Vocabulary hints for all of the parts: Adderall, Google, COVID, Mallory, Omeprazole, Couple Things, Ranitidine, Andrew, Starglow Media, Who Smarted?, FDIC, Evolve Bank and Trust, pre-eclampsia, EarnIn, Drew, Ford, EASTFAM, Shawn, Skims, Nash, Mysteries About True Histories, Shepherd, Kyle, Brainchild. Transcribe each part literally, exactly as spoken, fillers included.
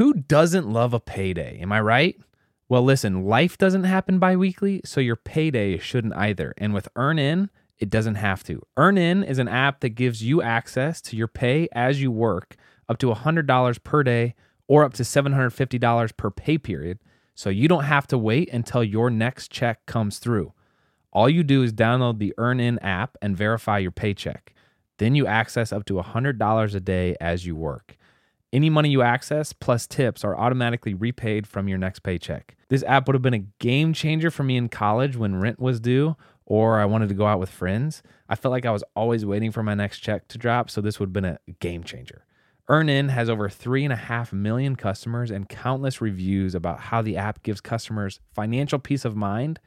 Who doesn't love a payday? Am I right? Well, listen, life doesn't happen bi-weekly, so your payday shouldn't either. And with EarnIn, it doesn't have to. EarnIn is an app that gives you access to your pay as you work, up to one hundred dollars per day or up to seven hundred fifty dollars per pay period, so you don't have to wait until your next check comes through. All you do is download the EarnIn app and verify your paycheck. Then you access up to one hundred dollars a day as you work. Any money you access plus tips are automatically repaid from your next paycheck. This app would have been a game changer for me in college when rent was due or I wanted to go out with friends. I felt like I was always waiting for my next check to drop, so this would have been a game changer. EarnIn has over three and a half million customers and countless reviews about how the app gives customers financial peace of mind,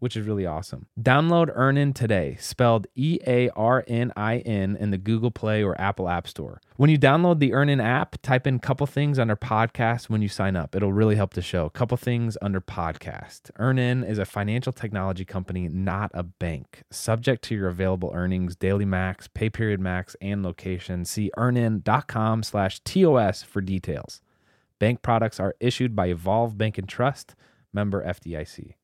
which is really awesome. Download EarnIn today, spelled E A R N I N, in the Google Play or Apple App Store. When you download the EarnIn app, type in Couple Things under podcast when you sign up. It'll really help the show. Couple Things under podcast. EarnIn is a financial technology company, not a bank. Subject to your available earnings, daily max, pay period max, and location. See earnin.com slash TOS for details. Bank products are issued by Evolve Bank and Trust, member F D I C.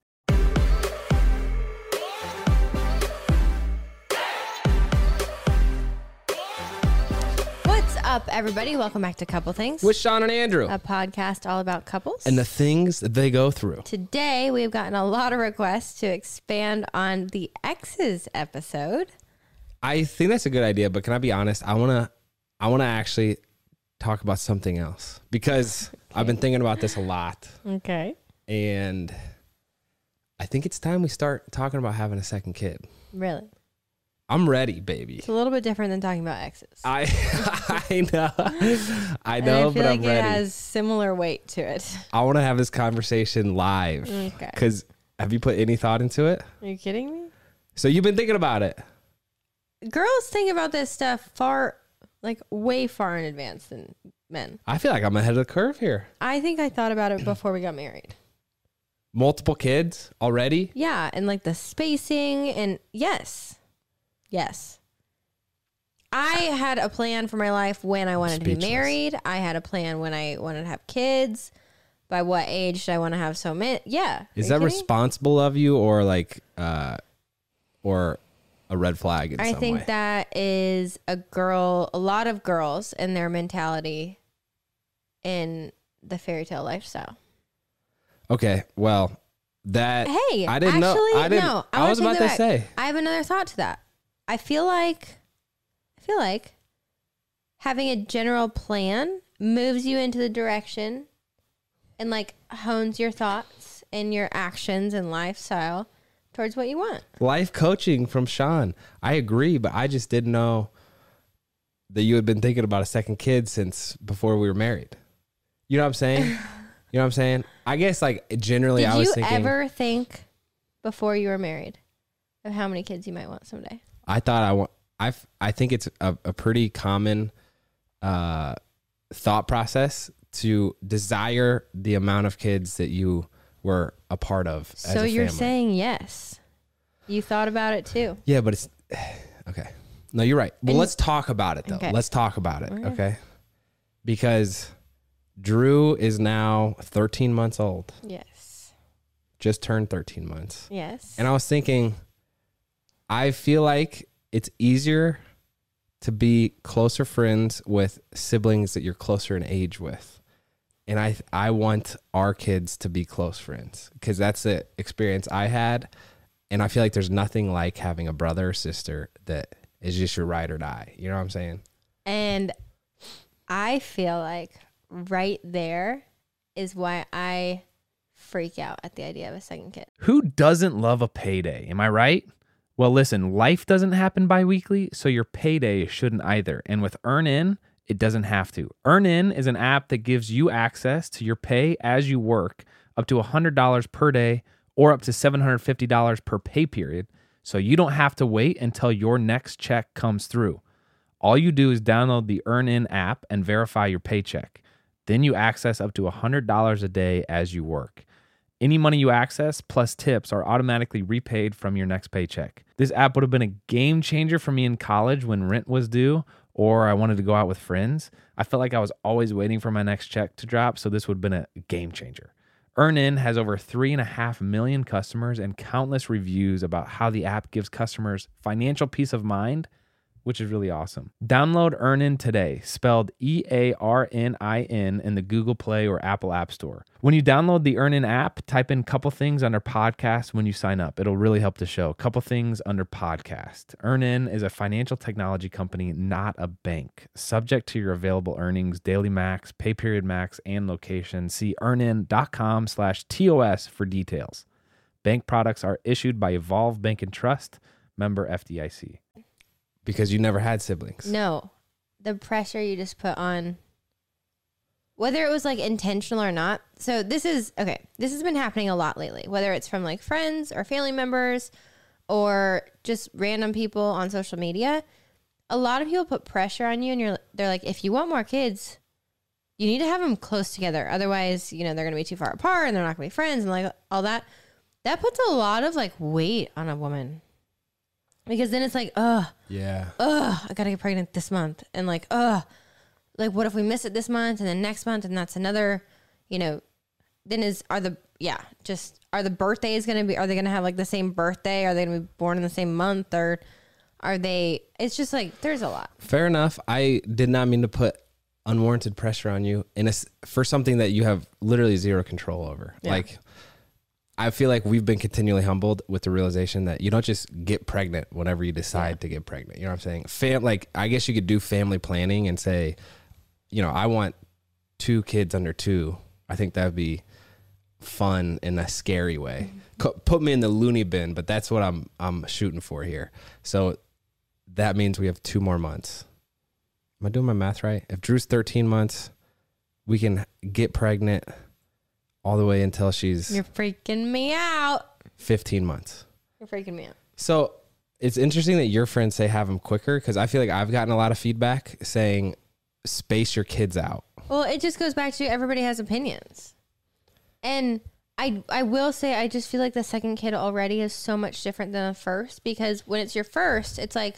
Up, everybody. Welcome back to Couple Things with Shawn and Andrew, a podcast all about couples and the things that they go through. Today, we've gotten a lot of requests to expand on the exes episode. I think that's a good idea, but can I be honest? I wanna, I wanna actually talk about something else because okay. I've been thinking about this a lot. Okay, and I think it's time we start talking about having a second kid. Really. I'm ready, baby. It's a little bit different than talking about exes. I I know. I know, I feel but like I'm it ready. It has similar weight to it. I want to have this conversation live. Okay. Because have you put any thought into it? Are you kidding me? So you've been thinking about it. Girls think about this stuff far, like way far in advance than men. I feel like I'm ahead of the curve here. I think I thought about it before we got married. Multiple kids already? Yeah. And like the spacing and yes. Yes. I had a plan for my life when I wanted Speechless. to be married. I had a plan when I wanted to have kids. By what age did I want to have so many? Yeah. Is that kidding? Responsible of you or like, uh, or a red flag in I some think way? That is a girl, a lot of girls and their mentality in the fairy tale lifestyle. Okay. Well, that, hey, I didn't actually, know. I didn't know. I, I was about to back. say, I have another thought to that. I feel like, I feel like having a general plan moves you into the direction and like hones your thoughts and your actions and lifestyle towards what you want. Life coaching from Shawn. I agree, but I just didn't know that you had been thinking about a second kid since before we were married. You know what I'm saying? You know what I'm saying? I guess like generally Did I was thinking. Did you ever think before you were married of how many kids you might want someday? I thought I want, I, I think it's a, a pretty common uh, thought process to desire the amount of kids that you were a part of. As so a you're family. saying yes, you thought about it too. Yeah, but it's okay. No, you're right. Well, and let's talk about it though. Okay. Let's talk about it. Okay. okay. Because Drew is now thirteen months old. Yes. Just turned thirteen months. Yes. And I was thinking, I feel like it's easier to be closer friends with siblings that you're closer in age with. And I I want our kids to be close friends because that's the experience I had. And I feel like there's nothing like having a brother or sister that is just your ride or die. You know what I'm saying? And I feel like right there is why I freak out at the idea of a second kid. Who doesn't love a payday? Am I right? Well, listen, life doesn't happen bi-weekly, so your payday shouldn't either. And with EarnIn, it doesn't have to. EarnIn is an app that gives you access to your pay as you work, up to one hundred dollars per day or up to seven hundred fifty dollars per pay period, so you don't have to wait until your next check comes through. All you do is download the EarnIn app and verify your paycheck. Then you access up to one hundred dollars a day as you work. Any money you access plus tips are automatically repaid from your next paycheck. This app would have been a game changer for me in college when rent was due or I wanted to go out with friends, I felt like I was always waiting for my next check to drop, so this would have been a game changer. EarnIn has over three and a half million customers and countless reviews about how the app gives customers financial peace of mind, which is really awesome. Download EarnIn today, spelled E A R N I N, in the Google Play or Apple App Store. When you download the EarnIn app, type in Couple Things under podcast when you sign up. It'll really help the show. Couple Things under podcast. EarnIn is a financial technology company, not a bank. Subject to your available earnings, daily max, pay period max, and location. See earnin.com slash TOS for details. Bank products are issued by Evolve Bank and Trust, member F D I C. Because you never had siblings. No. The pressure you just put on, whether it was like intentional or not. So this is, okay, this has been happening a lot lately, whether it's from like friends or family members or just random people on social media. A lot of people put pressure on you and you're, they're like, if you want more kids, you need to have them close together. Otherwise, you know, they're going to be too far apart and they're not going to be friends and like all that. That puts a lot of like weight on a woman. Because then it's like, ugh, yeah, ugh, I gotta get pregnant this month. And like, ugh, like what if we miss it this month and then next month and that's another, you know, then is, are the, yeah, just are the birthdays gonna be, are they gonna have like the same birthday? Are they gonna be born in the same month or are they, it's just like, there's a lot. Fair enough. I did not mean to put unwarranted pressure on you in a, for something that you have literally zero control over. Yeah. Like, I feel like we've been continually humbled with the realization that you don't just get pregnant whenever you decide yeah. to get pregnant. You know what I'm saying? Fam- like, I guess you could do family planning and say, you know, I want two kids under two. I think that'd be fun in a scary way. Mm-hmm. Co- put me in the loony bin, but that's what I'm, I'm shooting for here. So that means we have two more months. Am I doing my math right? If Drew's thirteen months, we can get pregnant all the way until she's... You're freaking me out. fifteen months. You're freaking me out. So it's interesting that your friends say have them quicker because I feel like I've gotten a lot of feedback saying space your kids out. Well, it just goes back to everybody has opinions. And I I will say I just feel like the second kid already is so much different than the first because when it's your first, it's like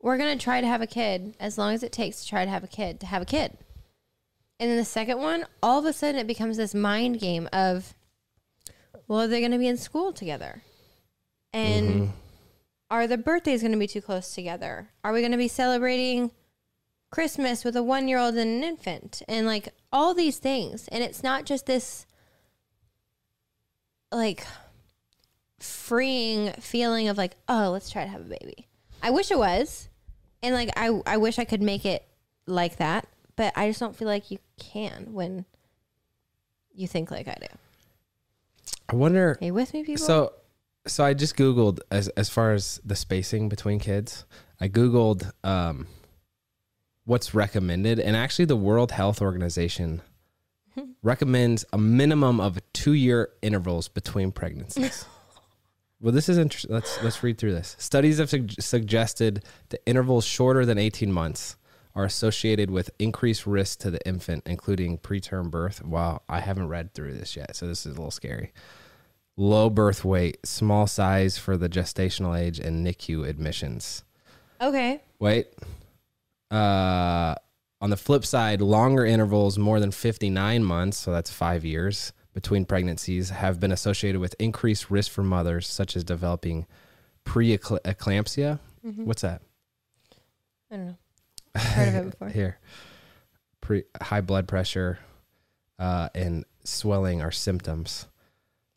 we're going to try to have a kid as long as it takes to try to have a kid to have a kid. And then the second one, all of a sudden it becomes this mind game of, well, are they going to be in school together? And mm-hmm. are the birthdays going to be too close together? Are we going to be celebrating Christmas with a one-year-old and an infant? And like all these things. And it's not just this like freeing feeling of like, oh, let's try to have a baby. I wish it was. And like, I, I wish I could make it like that. But I just don't feel like you can when you think like I do. I wonder... Are you with me, people? So so I just Googled, as as far as the spacing between kids, I Googled um, what's recommended. And actually, the World Health Organization recommends a minimum of two-year intervals between pregnancies. Well, this is interesting. Let's, let's read through this. Studies have su- suggested that intervals shorter than eighteen months are associated with increased risk to the infant, including preterm birth. Wow, I haven't read through this yet, so this is a little scary. Low birth weight, small size for the gestational age, and NICU admissions. Okay. Wait. Uh, on the flip side, longer intervals, more than fifty-nine months, so that's five years, between pregnancies have been associated with increased risk for mothers, such as developing pre-eclampsia. Mm-hmm. What's that? I don't know. Heard of it before. Here, Pre- high blood pressure uh, and swelling are symptoms.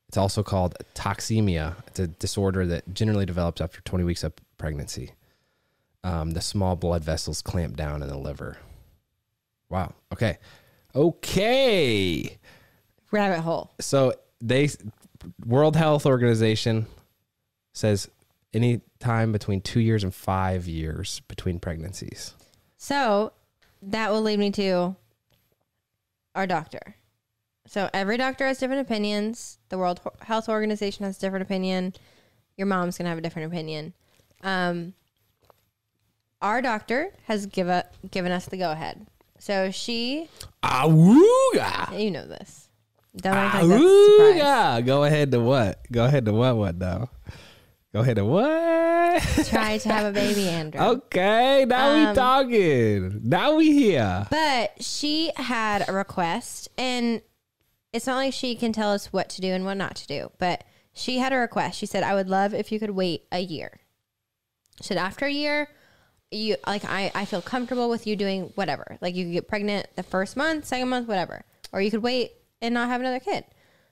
It's also called toxemia. It's a disorder that generally develops after twenty weeks of pregnancy. Um, the small blood vessels clamp down in the liver. Wow. Okay. Okay. Rabbit hole. So they, World Health Organization says any time between two years and five years between pregnancies. So that will lead me to our doctor. So every doctor has different opinions. The World Health Organization has a different opinion. Your mom's going to have a different opinion. Um, our doctor has give a, given us the go-ahead. So she... Awooga! You know this. Don't act like that's a surprise. Go ahead to what? Go ahead to what, what, though? Go ahead and what? Try to have a baby, Andrew. Okay, now um, we talking. Now we here. But she had a request, and it's not like she can tell us what to do and what not to do, but she had a request. She said, I would love if you could wait a year. She said, after a year, you like I, I feel comfortable with you doing whatever. Like you could get pregnant the first month, second month, whatever. Or you could wait and not have another kid.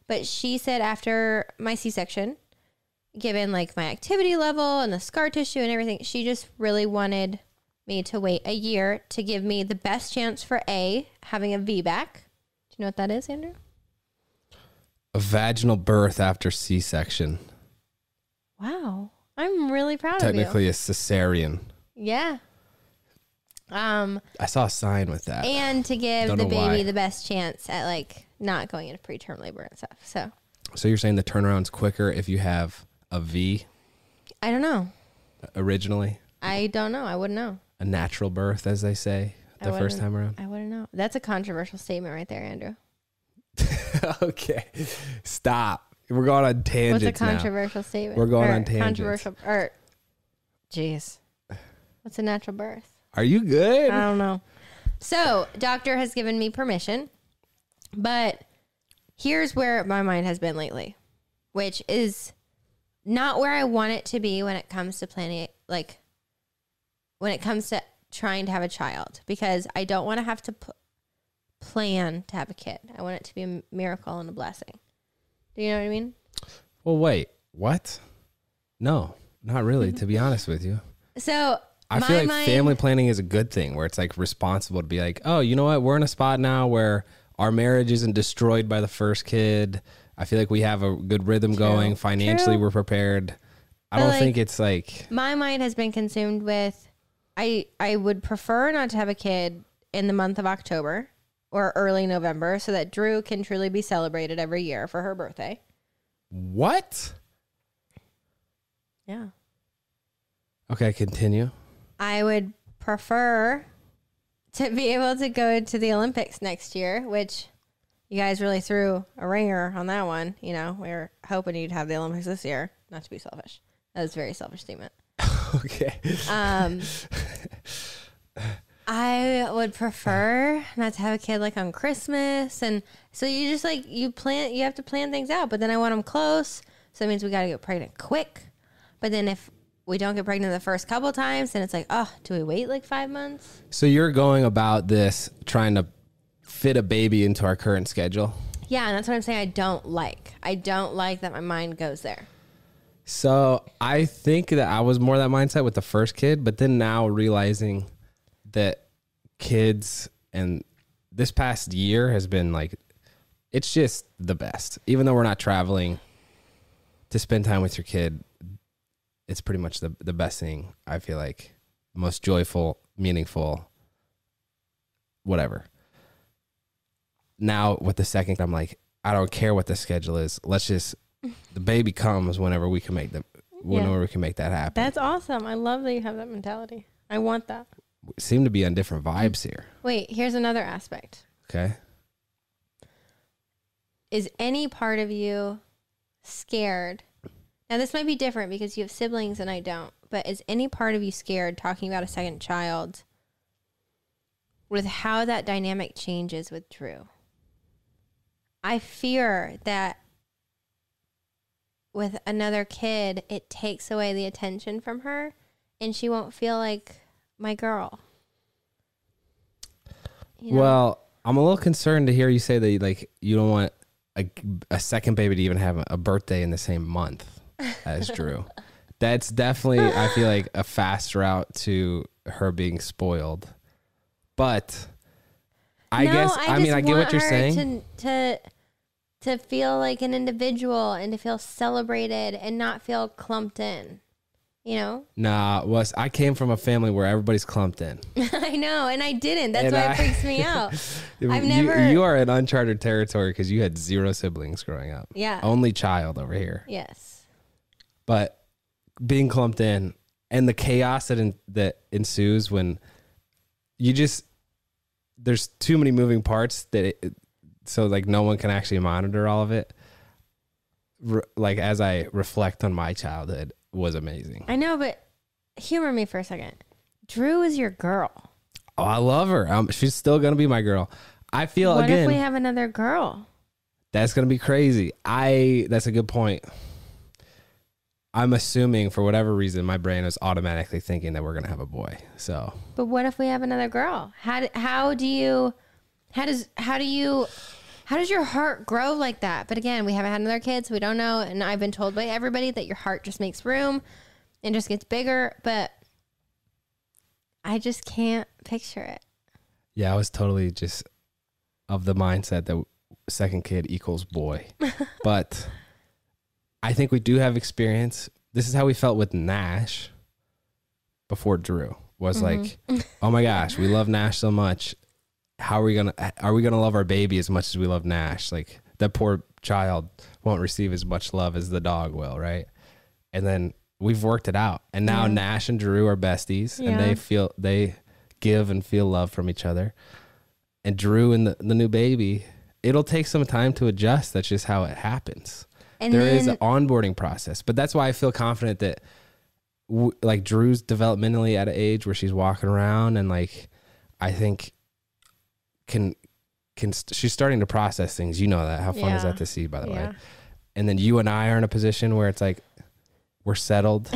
But she said after my C-section, given like my activity level and the scar tissue and everything, she just really wanted me to wait a year to give me the best chance for A, having a V back. Do you know what that is, Andrew? A vaginal birth after C-section. Wow. I'm really proud of you. Technically a cesarean. Yeah. Um, I saw a sign with that. And to give the baby why. the best chance at like not going into preterm labor and stuff. So So you're saying the turnaround's quicker if you have a V? I don't know. Originally? I don't know. I wouldn't know. A natural birth, as they say, the first time around? I wouldn't know. That's a controversial statement right there, Andrew. Okay. Stop. We're going on tangents now. What's a controversial now. statement? We're going or on tangents. Controversial, or, geez. What's a natural birth? Are you good? I don't know. So, doctor has given me permission, but here's where my mind has been lately, which is not where I want it to be when it comes to planning, like when it comes to trying to have a child, because I don't want to have to pl- plan to have a kid. I want it to be a miracle and a blessing. Do you know what I mean? Well, wait, what? No, not really, to be honest with you. So I feel like mind, family planning is a good thing where it's like responsible to be like, oh, you know what? We're in a spot now where our marriage isn't destroyed by the first kid. I feel like we have a good rhythm true, going. Financially, true. We're prepared. I but don't like, think it's like... My mind has been consumed with, I I would prefer not to have a kid in the month of October or early November so that Drew can truly be celebrated every year for her birthday. What? Yeah. Okay, continue. I would prefer to be able to go to the Olympics next year, which you guys really threw a ringer on that one. You know, we were hoping you'd have the Olympics this year. Not to be selfish. That was a very selfish statement. Okay. Um, I would prefer not to have a kid like on Christmas. And so you just like, you plan, you have to plan things out, but then I want them close. So that means we got to get pregnant quick. But then if we don't get pregnant the first couple of times, and it's like, oh, do we wait like five months? So you're going about this trying to fit a baby into our current schedule? Yeah, and that's what I'm saying I don't like. I don't like that my mind goes there. So I think that I was more that mindset with the first kid, but then now realizing that kids and this past year has been like, it's just the best. Even though we're not traveling to spend time with your kid, it's pretty much the, the best thing, I feel like. Most joyful, meaningful, whatever. Now with the second, I'm like, I don't care what the schedule is. Let's just, the baby comes whenever we can make the, whenever yeah. we can make that happen. That's awesome. I love that you have that mentality. I want that. We seem to be on different vibes here. Wait, here's another aspect. Okay. Is any part of you scared? Now, this might be different because you have siblings and I don't, but is any part of you scared talking about a second child with how that dynamic changes with Drew? I fear that with another kid, it takes away the attention from her and she won't feel like my girl. You know? Well, I'm a little concerned to hear you say that like you don't want a, a second baby to even have a birthday in the same month. As Drew. That's definitely, I feel like, a fast route to her being spoiled. But I no, guess, I, I mean, I get what you're saying. To, to, to feel like an individual and to feel celebrated and not feel clumped in, you know? Nah, was I came from a family where everybody's clumped in. I know, and I didn't. That's and why I, it freaks me out. I've never. You, you are in uncharted territory because you had zero siblings growing up. Yeah. Only child over here. Yes. But being clumped in and the chaos that in, that ensues when you just, there's too many moving parts that it, so like no one can actually monitor all of it. Re, like as I reflect on my childhood, was amazing. I know, but humor me for a second. Drew is your girl. Oh, I love her. Um, she's still going to be my girl. I feel what again. What if we have another girl? That's going to be crazy. I. That's a good point. I'm assuming for whatever reason, my brain is automatically thinking that we're going to have a boy. So, but what if we have another girl? How do, how do you, how does, how do you, how does your heart grow like that? But again, we haven't had another kid, so we don't know. And I've been told by everybody that your heart just makes room and just gets bigger. But I just can't picture it. Yeah. I was totally just of the mindset that second kid equals boy, but I think we do have experience. This is how we felt with Nash before Drew was mm-hmm. like, oh my gosh, we love Nash so much. How are we going to, are we going to love our baby as much as we love Nash? Like that poor child won't receive as much love as the dog will. Right. And then we've worked it out. And now yeah. Nash and Drew are besties yeah. and they feel, they give and feel love from each other. And Drew and the, the new baby, it'll take some time to adjust. That's just how it happens. And there then, is an onboarding process, but that's why I feel confident that w like Drew's developmentally at an age where she's walking around and like, I think can, can, st she's starting to process things. You know that how fun yeah. is that to see, by the yeah. way. And then you and I are in a position where it's like, we're settled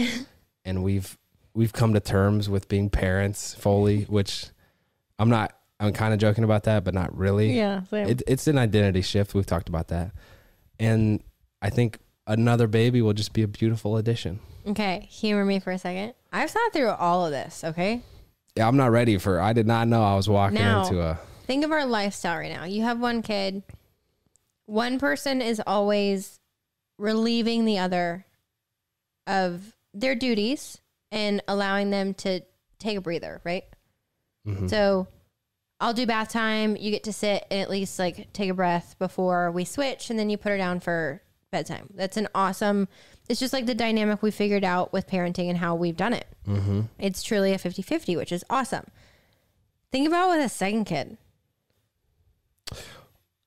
and we've, we've come to terms with being parents fully, which I'm not, I'm kind of joking about that, but not really. Yeah. It, it's an identity shift. We've talked about that. And I think another baby will just be a beautiful addition. Okay. Humor me for a second. I've thought through all of this. Okay. Yeah. I'm not ready for, I did not know I was walking now, into a. Think of our lifestyle right now. You have one kid. One person is always relieving the other of their duties and allowing them to take a breather. Right. Mm-hmm. So I'll do bath time. You get to sit and at least like take a breath before we switch. And then you put her down for bedtime. That's an awesome, it's just like the dynamic we figured out with parenting and how we've done it. Mm-hmm. It's truly a fifty fifty, which is awesome. Think about with a second kid.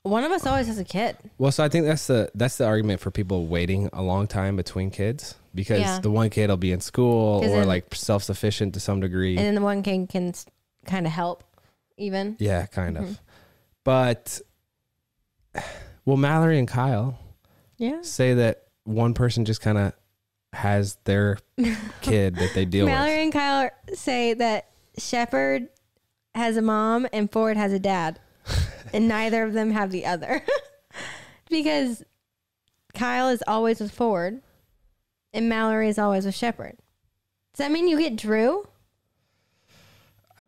One of us always has a kid. Well, so I think that's the, that's the argument for people waiting a long time between kids because yeah. the one kid will be in school or then, like self-sufficient to some degree. And then the one kid can kind of help even. Yeah, kind mm-hmm. of. But, well, Mallory and Kyle... Yeah. Say that one person just kind of has their kid that they deal Mallory with. Mallory and Kyle say that Shepherd has a mom and Ford has a dad. And neither of them have the other. Because Kyle is always with Ford and Mallory is always with Shepherd. Does that mean you get Drew?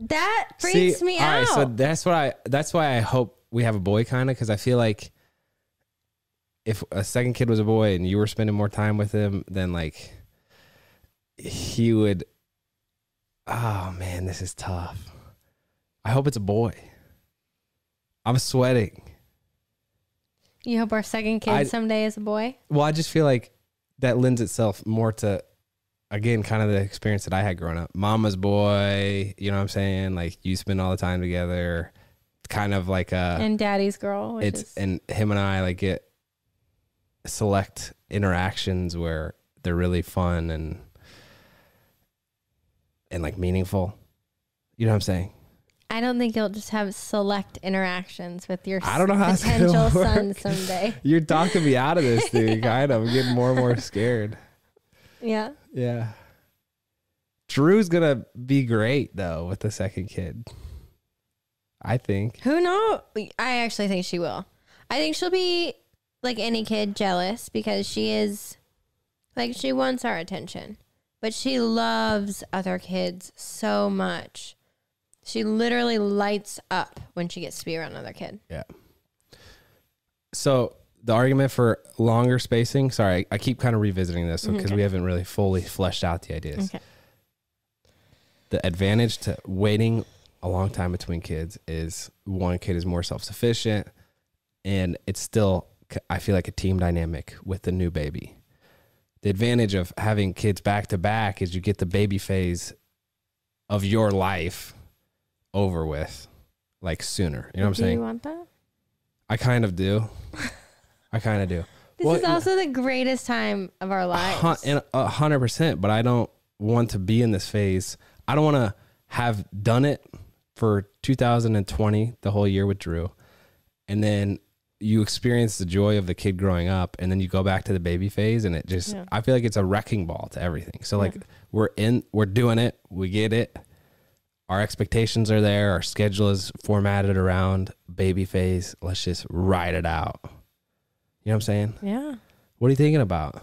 That freaks See, me all out. Right, so that's what I. That's why I hope we have a boy, kind of, because I feel like if a second kid was a boy and you were spending more time with him, then like he would. Oh man, this is tough. I hope it's a boy. I'm sweating. You hope our second kid I, someday is a boy? Well, I just feel like that lends itself more to. Again, kind of the experience that I had growing up. Mama's boy, you know what I'm saying? Like, you spend all the time together. Kind of like a... And daddy's girl. Which it's is... And him and I, like, get select interactions where they're really fun and, and like, meaningful. You know what I'm saying? I don't think you'll just have select interactions with your I don't know how potential son someday. You're talking me out of this, dude. yeah. Kind of. I'm getting more and more scared. Yeah. Yeah. Drew's gonna be great though with the second kid. I think. Who knows? I actually think she will. I think she'll be like any kid, jealous, because she is like, she wants our attention, but she loves other kids so much. She literally lights up when she gets to be around another kid. Yeah. So the argument for longer spacing, sorry, I keep kind of revisiting this because okay. we haven't really fully fleshed out the ideas. Okay. The advantage to waiting a long time between kids is one kid is more self-sufficient, and it's still, I feel like, a team dynamic with the new baby. The advantage of having kids back to back is you get the baby phase of your life over with, like, sooner. You know what I'm saying? Do you want that? I kind of do. I kind of do. This well, is also the greatest time of our lives. A hundred percent, but I don't want to be in this phase. I don't want to have done it for two thousand twenty, the whole year with Drew. And then you experience the joy of the kid growing up, and then you go back to the baby phase, and it just, yeah. I feel like it's a wrecking ball to everything. So like yeah. we're in, we're doing it. We get it. Our expectations are there. Our schedule is formatted around baby phase. Let's just ride it out. You know what I'm saying? Yeah. What are you thinking about?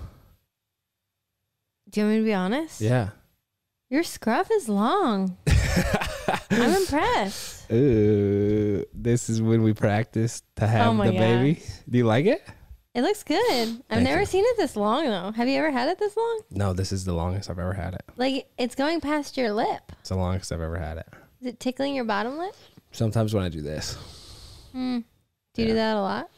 Do you want me to be honest? Yeah. Your scruff is long. I'm impressed. Ooh, this is when we practice to have oh the gosh. baby. Do you like it? It looks good. I've Thank never you. seen it this long, though. Have you ever had it this long? No, this is the longest I've ever had it. Like, it's going past your lip. It's the longest I've ever had it. Is it tickling your bottom lip? Sometimes when I do this. Mm. Do you yeah. do that a lot?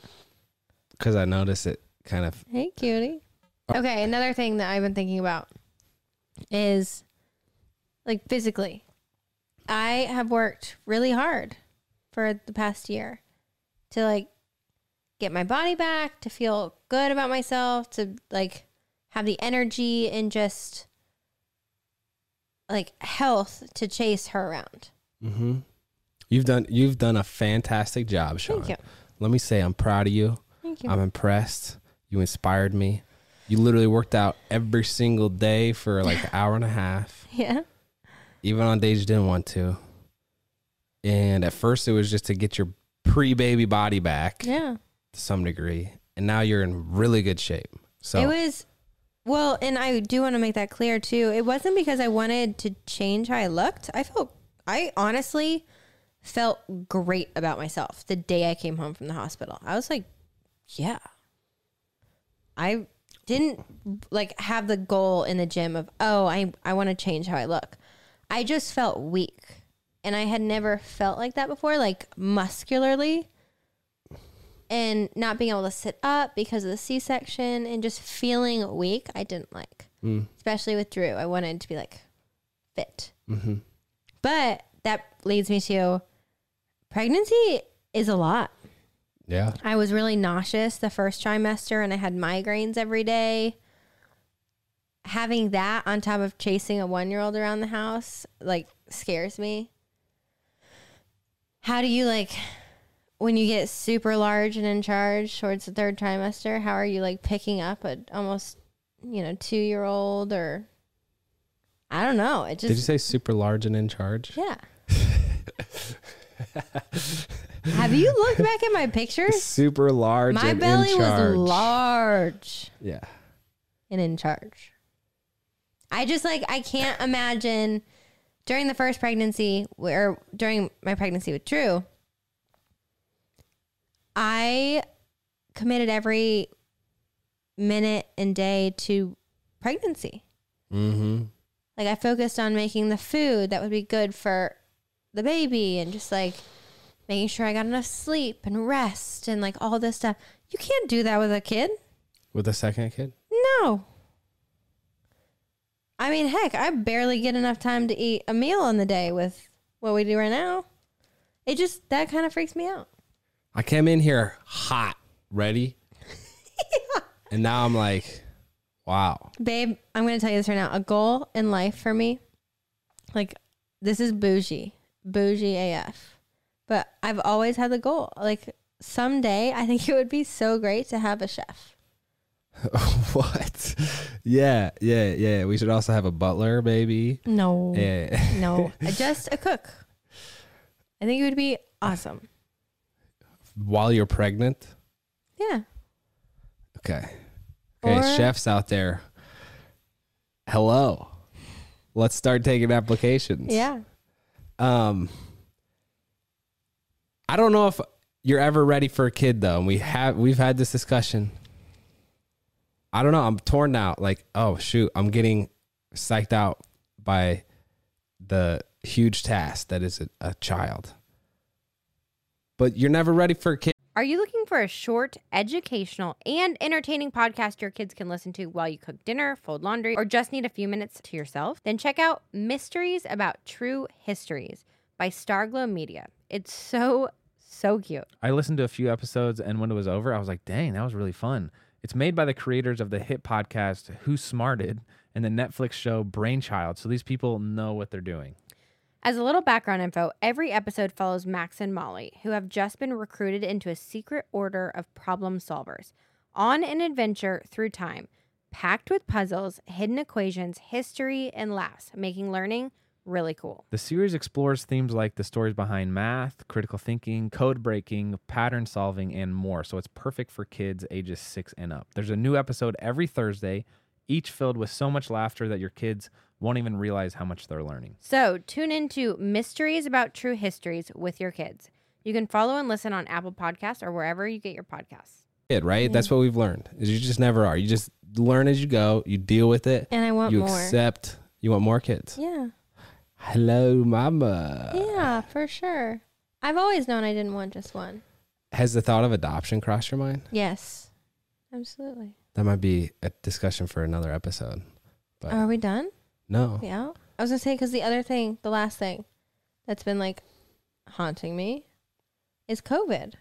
Because I notice it kind of... Hey, cutie. Oh. Okay, another thing that I've been thinking about is, like, physically. I have worked really hard for the past year to, like, get my body back, to feel good about myself, to like have the energy and just like health to chase her around. Mm-hmm. You've done, you've done a fantastic job, Shawn. Thank you. Let me say, I'm proud of you. Thank you. I'm impressed. You inspired me. You literally worked out every single day for like an hour and a half. Yeah. Even on days you didn't want to. And at first it was just to get your pre-baby body back. Yeah. Some degree, and now you're in really good shape. So it was, well, and I do want to make that clear too. It wasn't because I wanted to change how I looked. I felt, I honestly felt great about myself the day I came home from the hospital. I was like, yeah, I didn't like have the goal in the gym of, oh, I, I want to change how I look. I just felt weak, and I had never felt like that before, like muscularly. And not being able to sit up because of the C-section and just feeling weak, I didn't like. Mm. Especially with Drew. I wanted to be, like, fit. Mm-hmm. But that leads me to pregnancy is a lot. Yeah. I was really nauseous the first trimester, and I had migraines every day. Having that on top of chasing a one-year-old around the house, like, scares me. How do you, like... When you get super large and in charge towards the third trimester, how are you like picking up a almost, you know, two year old or I don't know. It just Did you say super large and in charge? Yeah. Have you looked back at my pictures? Super large. My and belly in charge. was large. Yeah. And in charge. I just like I can't imagine during the first pregnancy or during my pregnancy with Drew. I committed every minute and day to pregnancy. Mm-hmm. Like I focused on making the food that would be good for the baby and just like making sure I got enough sleep and rest and like all this stuff. You can't do that with a kid. With a second kid? No. I mean, heck, I barely get enough time to eat a meal on the day with what we do right now. It just, that kind of freaks me out. I came in here hot, ready, yeah. and now I'm like, wow. Babe, I'm going to tell you this right now. A goal in life for me, like, this is bougie, bougie A F, but I've always had the goal. Like, someday, I think it would be so great to have a chef. What? Yeah, yeah, yeah. We should also have a butler, maybe. No, yeah. No, just a cook. I think it would be awesome. While you're pregnant? Yeah. Okay. Okay, or chefs out there. Hello. Let's start taking applications. Yeah. Um, I don't know if you're ever ready for a kid, though. We have we've had this discussion. I don't know. I'm torn now. Like, oh shoot, I'm getting psyched out by the huge task that is a, a child. But you're never ready for a kid. Are you looking for a short, educational, and entertaining podcast your kids can listen to while you cook dinner, fold laundry, or just need a few minutes to yourself? Then check out Mysteries About True Histories by Starglow Media. It's so, so cute. I listened to a few episodes, and when it was over, I was like, dang, that was really fun. It's made by the creators of the hit podcast Who Smarted? And the Netflix show Brainchild, so these people know what they're doing. As a little background info, every episode follows Max and Molly, who have just been recruited into a secret order of problem solvers, on an adventure through time, packed with puzzles, hidden equations, history, and laughs, making learning really cool. The series explores themes like the stories behind math, critical thinking, code breaking, pattern solving, and more, so it's perfect for kids ages six and up. There's a new episode every Thursday, each filled with so much laughter that your kids won't even realize how much they're learning. So tune into Mysteries About True Histories with your kids. You can follow and listen on Apple Podcasts or wherever you get your podcasts. Kid, right? Yeah. That's what we've learned. Is you just never are. You just learn as you go. You deal with it. And I want you more. You accept. You want more kids. Yeah. Hello, mama. Yeah, for sure. I've always known I didn't want just one. Has the thought of adoption crossed your mind? Yes, absolutely. That might be a discussion for another episode. But are we done? No. Yeah. I was going to say, because the other thing, the last thing that's been like haunting me is COVID.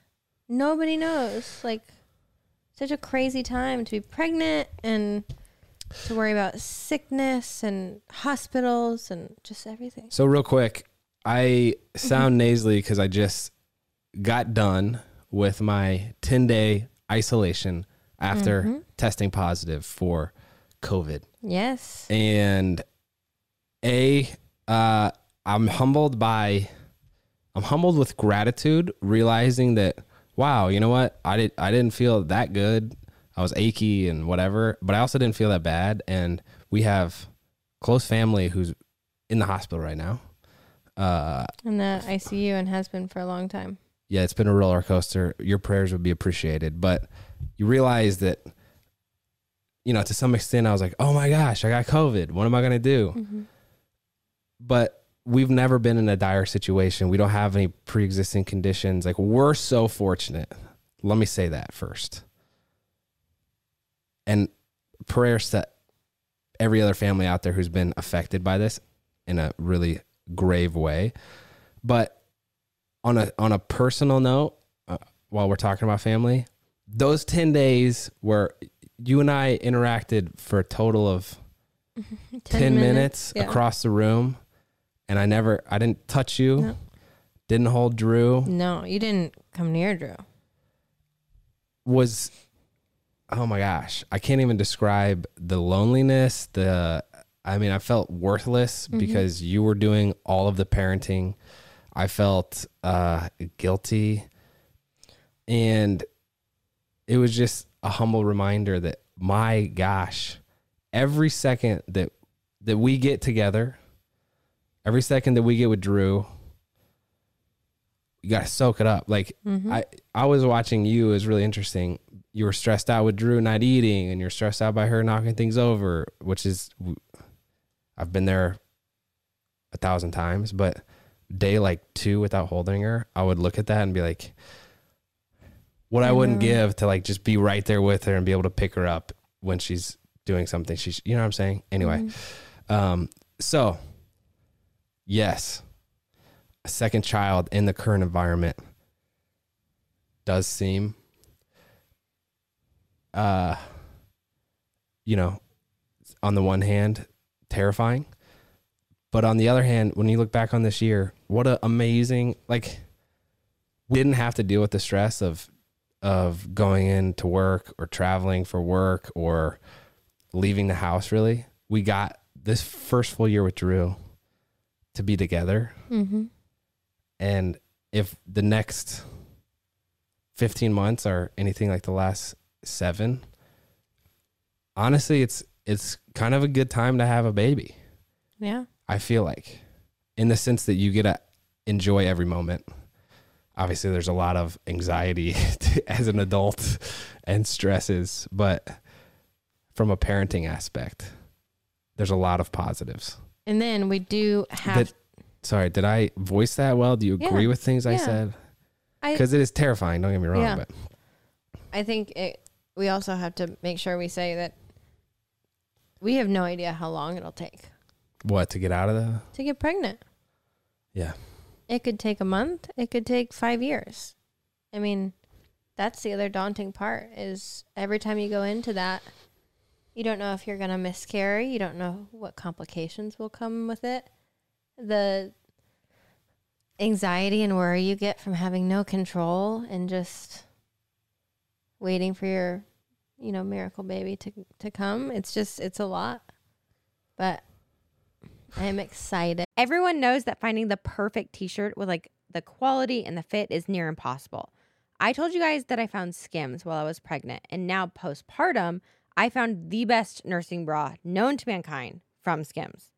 Nobody knows. Like, such a crazy time to be pregnant and to worry about sickness and hospitals and just everything. So real quick, I sound nasally because I just got done with my ten-day isolation after mm-hmm. testing positive for COVID. Yes. And A, uh, I'm humbled by, I'm humbled with gratitude, realizing that, wow, you know what? I did, I didn't feel that good. I was achy and whatever, but I also didn't feel that bad. And we have close family who's in the hospital right now. Uh, in the I C U and has been for a long time. Yeah. It's been a roller coaster. Your prayers would be appreciated, but you realize that, you know, to some extent I was like, oh my gosh, I got COVID. What am I going to do? Mm-hmm. But we've never been in a dire situation. We don't have any pre-existing conditions. Like, we're so fortunate. Let me say that first. And prayers to every other family out there who's been affected by this in a really grave way. But on a, on a personal note, uh, while we're talking about family, those ten days were... You and I interacted for a total of ten, ten minutes, minutes yeah. across the room, and I never, I didn't touch you, no. Didn't hold Drew. No, you didn't come near Drew. Was, oh my gosh, I can't even describe the loneliness, the, I mean, I felt worthless mm-hmm. because you were doing all of the parenting. I felt uh, guilty, and it was just a humble reminder that, my gosh, every second that that we get together, every second that we get with Drew, you gotta soak it up. Like mm-hmm. I, I was watching you, it was really interesting. You were stressed out with Drew not eating, and you're stressed out by her knocking things over, which is, I've been there a thousand times, but day like two without holding her, I would look at that and be like, what I wouldn't give to like just be right there with her and be able to pick her up when she's doing something. She's, you know what I'm saying? Anyway. Mm-hmm. Um, so yes, a second child in the current environment does seem, uh, you know, on the one hand, terrifying, but on the other hand, when you look back on this year, what an amazing, like, we didn't have to deal with the stress of of going into work or traveling for work or leaving the house, really. We got this first full year with Drew to be together. Mm-hmm. And if the next fifteen months are anything like the last seven, honestly, it's, it's kind of a good time to have a baby. Yeah. I feel like, in the sense that you get to enjoy every moment. Obviously there's a lot of anxiety as an adult and stresses, but from a parenting aspect, there's a lot of positives. And then we do have, that, sorry, did I voice that well? Do you agree yeah, with things yeah. I said? Because it is terrifying. Don't get me wrong. Yeah. But I think it, we also have to make sure we say that we have no idea how long it'll take. What, to get out of the? To get pregnant. Yeah. It could take a month. It could take five years. I mean, that's the other daunting part, is every time you go into that, you don't know if you're going to miscarry. You don't know what complications will come with it. The anxiety and worry you get from having no control and just waiting for your, you know, miracle baby to, to come. It's just, it's a lot. But I'm excited. Everyone knows that finding the perfect t-shirt with like the quality and the fit is near impossible. I told you guys that I found Skims while I was pregnant, and now postpartum, I found the best nursing bra known to mankind from Skims.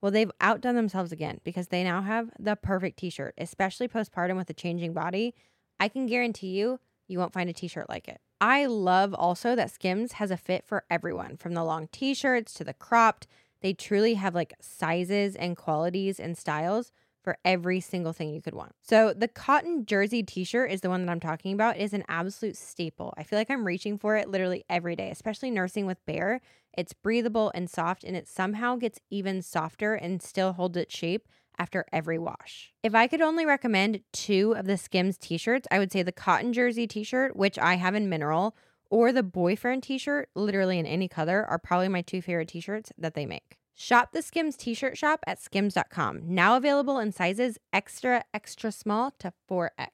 Well, they've outdone themselves again, because they now have the perfect t-shirt, especially postpartum with a changing body. I can guarantee you, you won't find a t-shirt like it. I love also that Skims has a fit for everyone, from the long t-shirts to the cropped. They truly have like sizes and qualities and styles for every single thing you could want. So the cotton jersey t-shirt is the one that I'm talking about. It is an absolute staple. I feel like I'm reaching for it literally every day, especially nursing with Bear. It's breathable and soft, and it somehow gets even softer and still holds its shape after every wash. If I could only recommend two of the Skims t-shirts, I would say the cotton jersey t-shirt, which I have in mineral, or the boyfriend t-shirt, literally in any color, are probably my two favorite t-shirts that they make. Shop the Skims t-shirt shop at skims dot com. Now available in sizes extra, extra small to four X.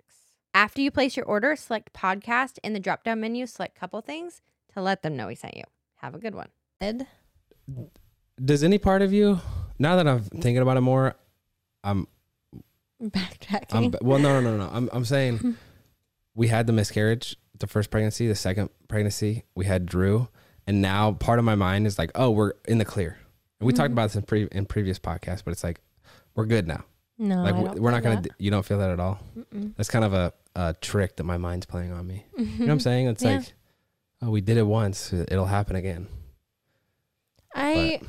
After you place your order, select podcast. In the drop-down menu, select Couple Things to let them know we sent you. Have a good one. Ed? Does any part of you, now that I'm thinking about it more, I'm... Backtracking. I'm, well, no, no, no, no. I'm, I'm saying we had the miscarriage, the first pregnancy, the second pregnancy, we had Drew, and now part of my mind is like, oh, we're in the clear. And we mm-hmm. talked about this in, pre- in previous podcasts, but it's like, we're good now. No, like, I don't we're not going to, you don't feel that at all. Mm-mm. That's kind of a, a trick that my mind's playing on me. Mm-hmm. You know what I'm saying? It's yeah. like, oh, we did it once. It'll happen again. I, but.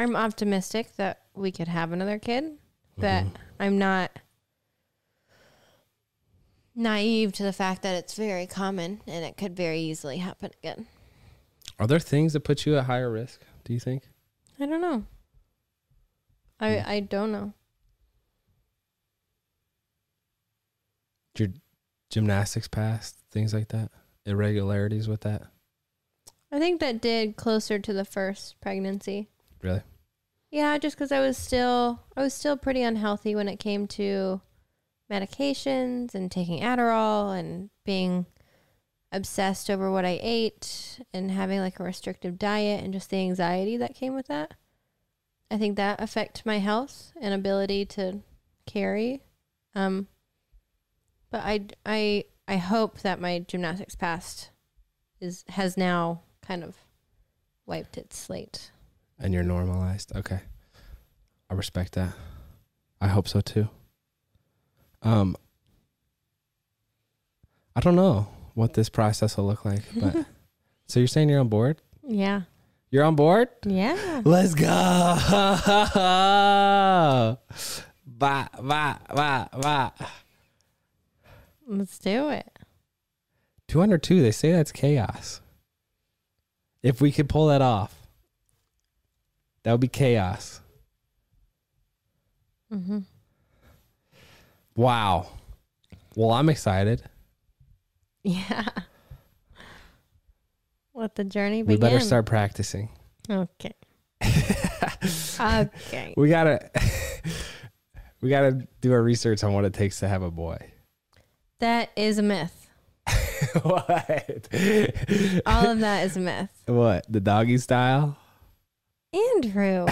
I'm optimistic that we could have another kid, that mm-hmm. I'm not naive to the fact that it's very common and it could very easily happen again. Are there things that put you at higher risk, do you think? I don't know. I yeah. I don't know. Your gymnastics past, things like that? Irregularities with that? I think that did closer to the first pregnancy. Really? Yeah, just because I was still I was still pretty unhealthy when it came to medications and taking Adderall and being obsessed over what I ate and having like a restrictive diet and just the anxiety that came with that. I think that affected my health and ability to carry. Um, but I, I, I hope that my gymnastics past is, has now kind of wiped its slate. And you're normalized. Okay. I respect that. I hope so too. Um, I don't know what this process will look like, but so you're saying you're on board? Yeah. You're on board? Yeah. Let's go. Bah, bah, bah, bah. Let's do it. two hundred two, they say that's chaos. If we could pull that off, that would be chaos. Mm-hmm. Wow. Well, I'm excited. Yeah. Let the journey begin. We better start practicing. Okay. Okay. We gotta, we gotta do our research on what it takes to have a boy. That is a myth. What? All of that is a myth. What? The doggy style? Andrew.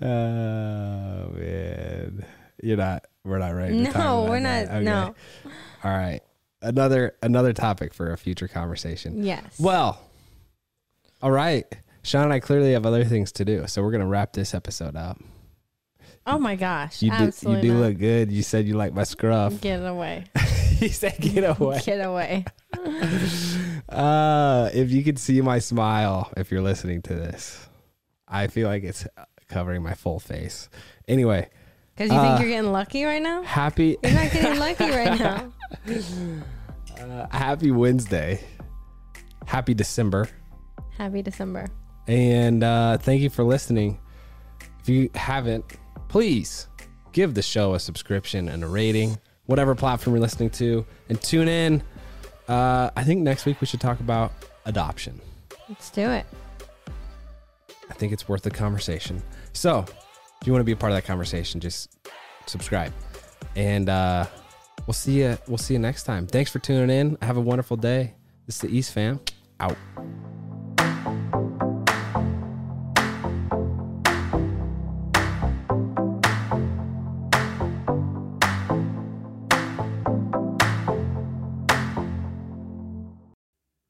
Oh, man. You're not, we're not ready to no, talk about we're that. Not, okay. No. All right. Another, another topic for a future conversation. Yes. Well, all right. Shawn and I clearly have other things to do, so we're going to wrap this episode up. Oh my gosh. You absolutely do, you do look good. You said you like my scruff. Get away. You said get away. Get away. Uh, if you could see my smile, if you're listening to this, I feel like it's covering my full face. Anyway. Because you uh, think you're getting lucky right now? Happy. You're not getting lucky right now. Uh, happy Wednesday. Happy December. Happy December. And uh, thank you for listening. If you haven't, please give the show a subscription and a rating, whatever platform you're listening to, and tune in. Uh, I think next week we should talk about adoption. Let's do it. I think it's worth the conversation. So if you want to be a part of that conversation, just subscribe. And uh, we'll see you. We'll see you next time. Thanks for tuning in. Have a wonderful day. This is the East Fam. Out.